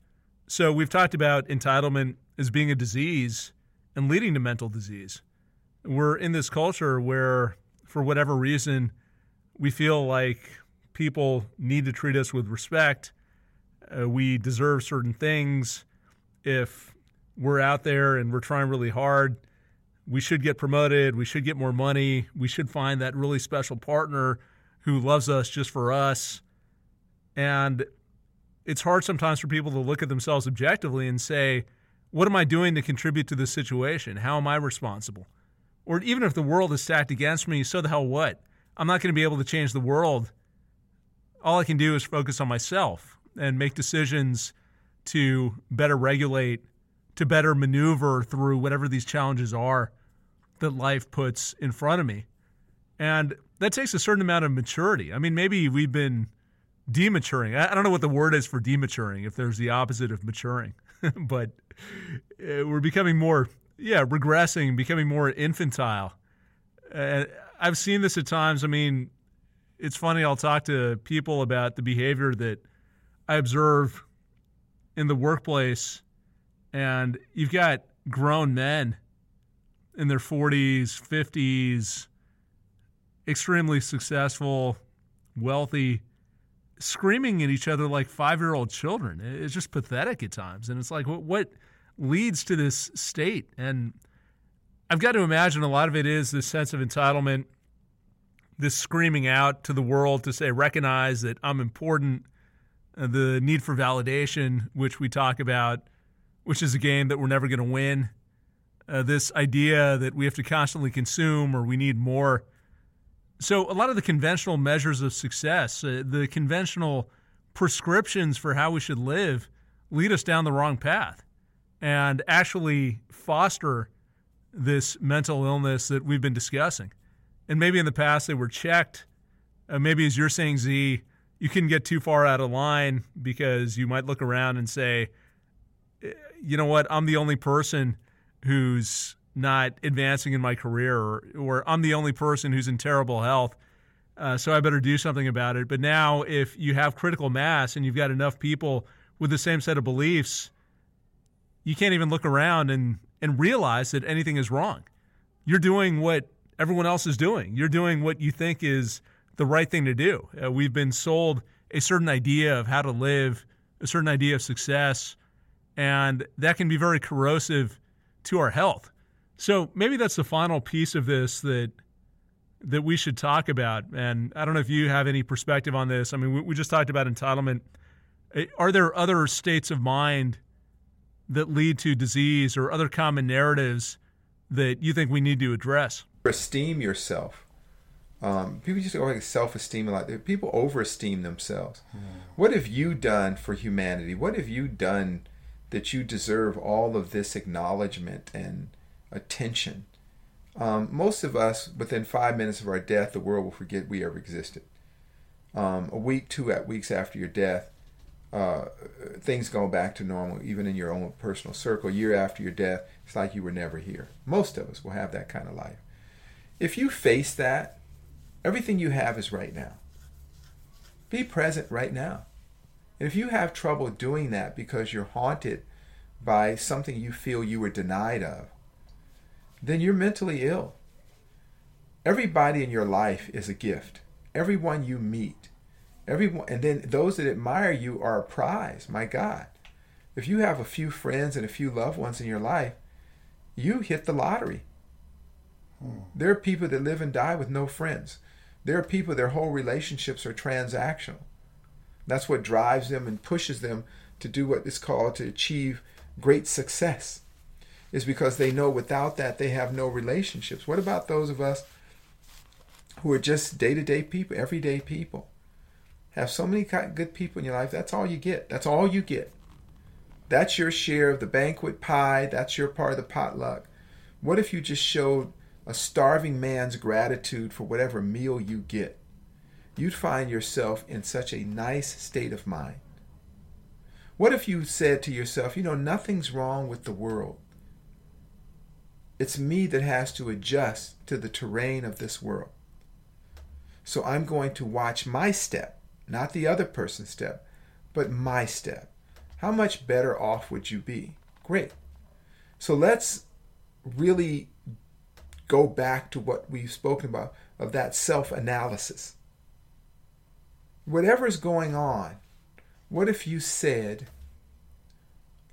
So we've talked about entitlement as being a disease and leading to mental disease. We're in this culture where, for whatever reason, we feel like people need to treat us with respect. Uh, we deserve certain things. If we're out there and we're trying really hard, we should get promoted. We should get more money. We should find that really special partner who loves us just for us. And it's hard sometimes for people to look at themselves objectively and say, what am I doing to contribute to this situation? How am I responsible? Or even if the world is stacked against me, so the hell what? I'm not going to be able to change the world. All I can do is focus on myself and make decisions to better regulate, to better maneuver through whatever these challenges are that life puts in front of me. And that takes a certain amount of maturity. I mean, maybe we've been dematuring. I don't know what the word is for dematuring, if there's the opposite of maturing. But we're becoming more, yeah, regressing, becoming more infantile. Uh, I've seen this at times. I mean, it's funny. I'll talk to people about the behavior that I observe in the workplace, and you've got grown men in their forties, fifties, extremely successful, wealthy, screaming at each other like five-year-old children. It's just pathetic at times. And it's like, what, what leads to this state? And I've got to imagine a lot of it is this sense of entitlement, this screaming out to the world to say, recognize that I'm important, the need for validation, which we talk about, which is a game that we're never going to win, uh, this idea that we have to constantly consume or we need more. So a lot of the conventional measures of success, uh, the conventional prescriptions for how we should live, lead us down the wrong path and actually foster this mental illness that we've been discussing. And maybe in the past they were checked. Uh, maybe as you're saying, Z, you couldn't get too far out of line because you might look around and say, you know what, I'm the only person who's not advancing in my career, or, or I'm the only person who's in terrible health, uh, so I better do something about it. But now if you have critical mass and you've got enough people with the same set of beliefs, you can't even look around and, and realize that anything is wrong. You're doing what everyone else is doing. You're doing what you think is the right thing to do. Uh, we've been sold a certain idea of how to live, a certain idea of success, and that can be very corrosive to our health. So maybe that's the final piece of this that that we should talk about. And I don't know if you have any perspective on this. I mean, we, we just talked about entitlement. Are there other states of mind that lead to disease or other common narratives that you think we need to address? Esteem yourself. Um, people just always self-esteem a lot. People overesteem themselves. Mm. What have you done for humanity? What have you done that you deserve all of this acknowledgement and attention? Um, most of us, within five minutes of our death, the world will forget we ever existed. Um, a week, two weeks after your death, uh, things go back to normal, even in your own personal circle. A year after your death, it's like you were never here. Most of us will have that kind of life. If you face that, everything you have is right now. Be present right now. And if you have trouble doing that because you're haunted by something you feel you were denied of, then you're mentally ill. Everybody in your life is a gift. Everyone you meet, everyone, and then those that admire you are a prize. My God. If you have a few friends and a few loved ones in your life, you hit the lottery. Hmm. There are people that live and die with no friends. There are people, their whole relationships are transactional. That's what drives them and pushes them to do what is called to achieve great success, is because they know without that they have no relationships. What about those of us who are just day-to-day people, everyday people? Have so many good people in your life, that's all you get. That's all you get. That's your share of the banquet pie. That's your part of the potluck. What if you just showed a starving man's gratitude for whatever meal you get? You'd find yourself in such a nice state of mind. What if you said to yourself, you know, nothing's wrong with the world. It's me that has to adjust to the terrain of this world. So I'm going to watch my step, not the other person's step, but my step. how much better off would you be? Great. So let's really go back to what we've spoken about, of that self-analysis. Whatever's going on, what if you said,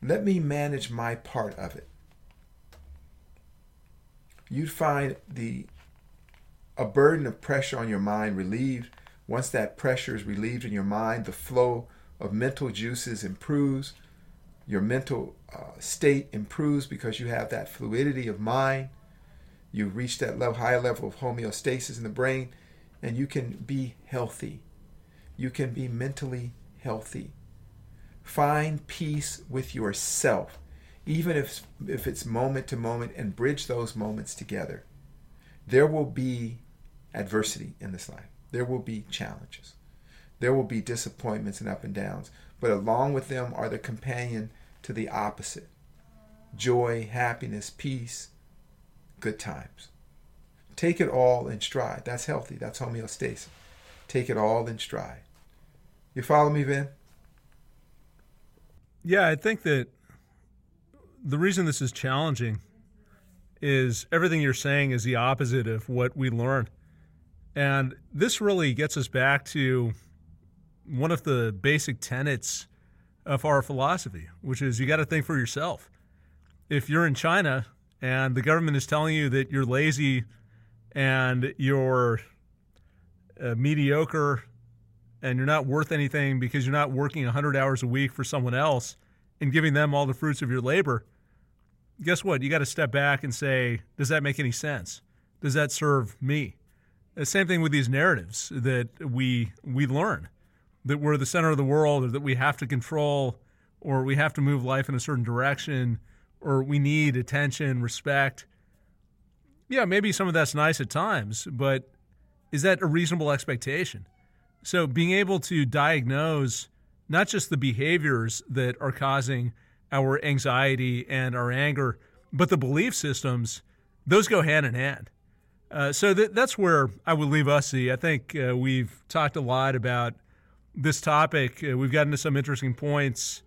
let me manage my part of it? You'd find the a burden of pressure on your mind relieved. Once that pressure is relieved in your mind, the flow of mental juices improves. Your mental uh, state improves because you have that fluidity of mind. You reach that level, higher level of homeostasis in the brain, and you can be healthy. You can be mentally healthy. Find peace with yourself, even if, if it's moment to moment, and bridge those moments together. There will be adversity in this life. There will be challenges. There will be disappointments and up and downs. But along with them are the companion to the opposite. Joy, happiness, peace, good times. Take it all in stride. That's healthy. That's homeostasis. Take it all in stride. You follow me, Vin? Yeah, I think that the reason this is challenging is everything you're saying is the opposite of what we learned. And this really gets us back to one of the basic tenets of our philosophy, which is you got to think for yourself. If you're in China and the government is telling you that you're lazy and you're uh, mediocre and you're not worth anything because you're not working one hundred hours a week for someone else and giving them all the fruits of your labor, guess what? You got to step back and say, does that make any sense? Does that serve me? The same thing with these narratives that we we learn, that we're the center of the world, or that we have to control, or we have to move life in a certain direction, or we need attention, respect. Yeah, maybe some of that's nice at times, but is that a reasonable expectation? So being able to diagnose not just the behaviors that are causing our anxiety and our anger, but the belief systems, those go hand in hand. Uh, so th- that's where I would leave us, Zi. I think uh, we've talked a lot about this topic. Uh, we've gotten to some interesting points.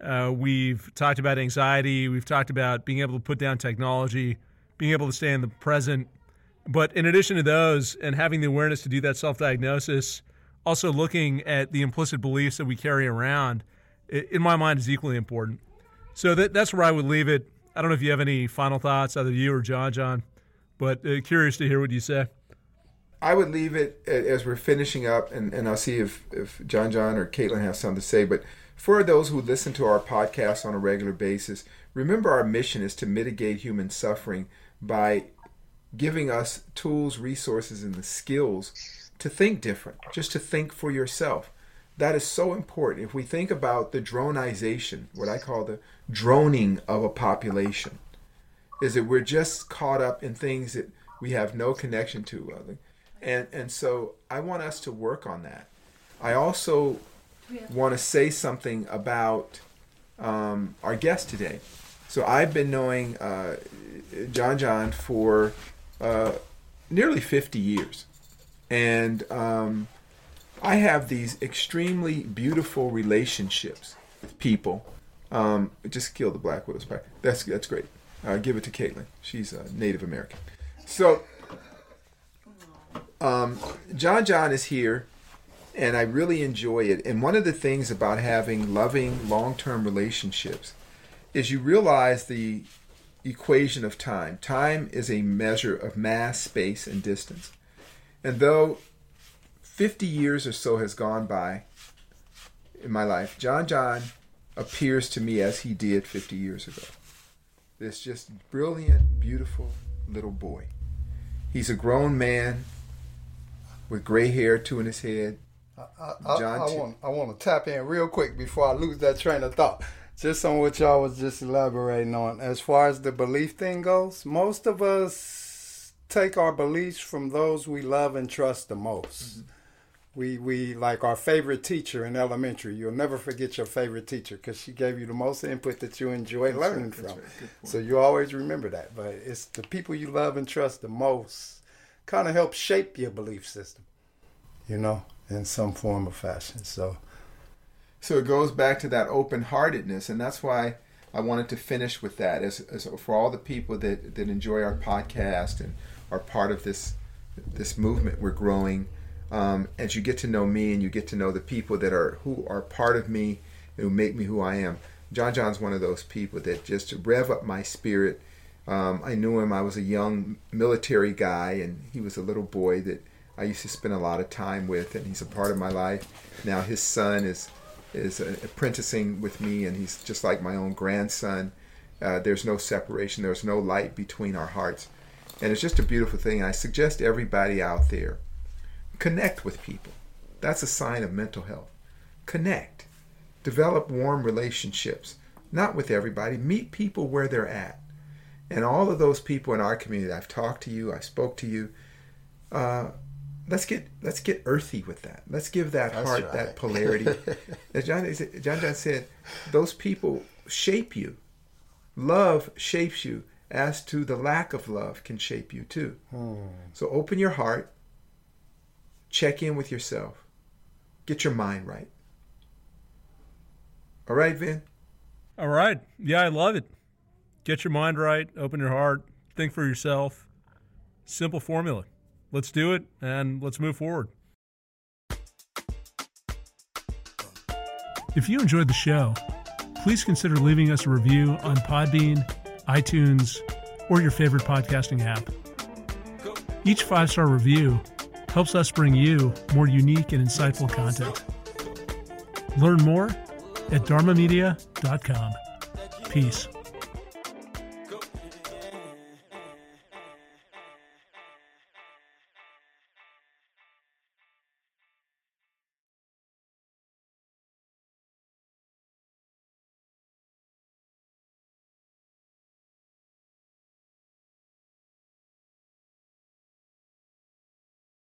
Uh, we've talked about anxiety. We've talked about being able to put down technology, being able to stay in the present. But in addition to those, and having the awareness to do that self-diagnosis, also looking at the implicit beliefs that we carry around, it, in my mind, is equally important. So th- that's where I would leave it. I don't know if you have any final thoughts, either you or John John. But uh, curious to hear what you say. I would leave it as we're finishing up, and, and I'll see if, if John John or Caitlin have something to say. But for those who listen to our podcast on a regular basis, remember our mission is to mitigate human suffering by giving us tools, resources, and the skills to think different, just to think for yourself. That is so important. If we think about the dronization, what I call the droning of a population, is that we're just caught up in things that we have no connection to. And and so I want us to work on that. I also want to say something about um, our guest today. So I've been knowing uh, John John for uh, nearly fifty years. And um, I have these extremely beautiful relationships with people. Um, just kill the black widow spider. That's, that's great. Uh, give it to Caitlin. She's a Native American. So, um, John John is here, and I really enjoy it. And one of the things about having loving, long-term relationships is you realize the equation of time. Time is a measure of mass, space, and distance. And though fifty years or so has gone by in my life, John John appears to me as he did fifty years ago. This just brilliant, beautiful little boy. He's a grown man with gray hair, two in his head. I, I, John I, I, want, I want to tap in real quick before I lose that train of thought. Just on what y'all was just elaborating on. As far as the belief thing goes, most of us take our beliefs from those we love and trust the most. Mm-hmm. We, we like our favorite teacher in elementary. You'll never forget your favorite teacher because she gave you the most input that you enjoy that's learning right, from. Right. So you always remember that. But it's the people you love and trust the most kind of help shape your belief system, you know, in some form or fashion. So So it goes back to that open-heartedness, and that's why I wanted to finish with that. As, as for all the people that, that enjoy our podcast and are part of this this movement we're growing, um, as you get to know me and you get to know the people that are who are part of me and who make me who I am. John John's one of those people that just rev up my spirit. Um, I knew him. I was a young military guy, and he was a little boy that I used to spend a lot of time with, and he's a part of my life. Now his son is is apprenticing with me, and he's just like my own grandson. Uh, there's no separation. There's no light between our hearts. And it's just a beautiful thing. I suggest everybody out there, connect with people. That's a sign of mental health. Connect. Develop warm relationships. Not with everybody. Meet people where they're at. And all of those people in our community, I've talked to you, I spoke to you. Uh, let's get let's get earthy with that. Let's give that That's heart, right. that polarity. As John, John John said, those people shape you. Love shapes you, as to the lack of love can shape you too. Hmm. So open your heart, check in with yourself, get your mind right. All right, Vin? All right. Yeah, I love it. Get your mind right, open your heart, think for yourself. Simple formula. Let's do it, and let's move forward. If you enjoyed the show, please consider leaving us a review on Podbean, iTunes, or your favorite podcasting app. Each five-star review helps us bring you more unique and insightful content. Learn more at dharma media dot com. Peace.